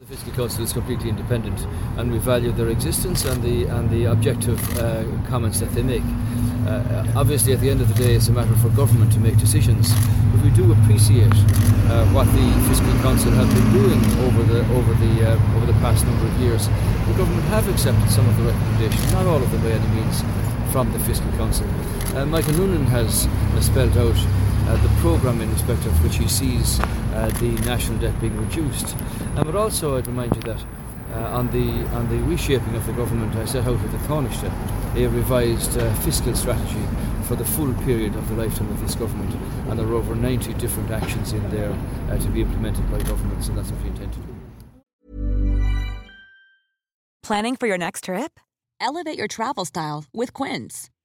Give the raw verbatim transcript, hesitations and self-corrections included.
The Fiscal Council is completely independent, and we value their existence and the and the objective uh, comments that they make. Uh, obviously, at the end of the day, it's a matter for government to make decisions, but we do appreciate uh, what the Fiscal Council have been doing over the over the uh, over the past number of years. The government have accepted some of the recommendations, not all of them by any means, from the Fiscal Council. Uh, Michael Noonan has spelled out uh, the programme in respect of which he sees uh, the national debt being reduced. Uh, but also, I'd remind you that uh, on the on the reshaping of the government, I set out with the Cornish a revised uh, fiscal strategy for the full period of the lifetime of this government, and there are over ninety different actions in there uh, to be implemented by governments, and that's what we intend to do. Planning for your next trip? Elevate your travel style with Quince.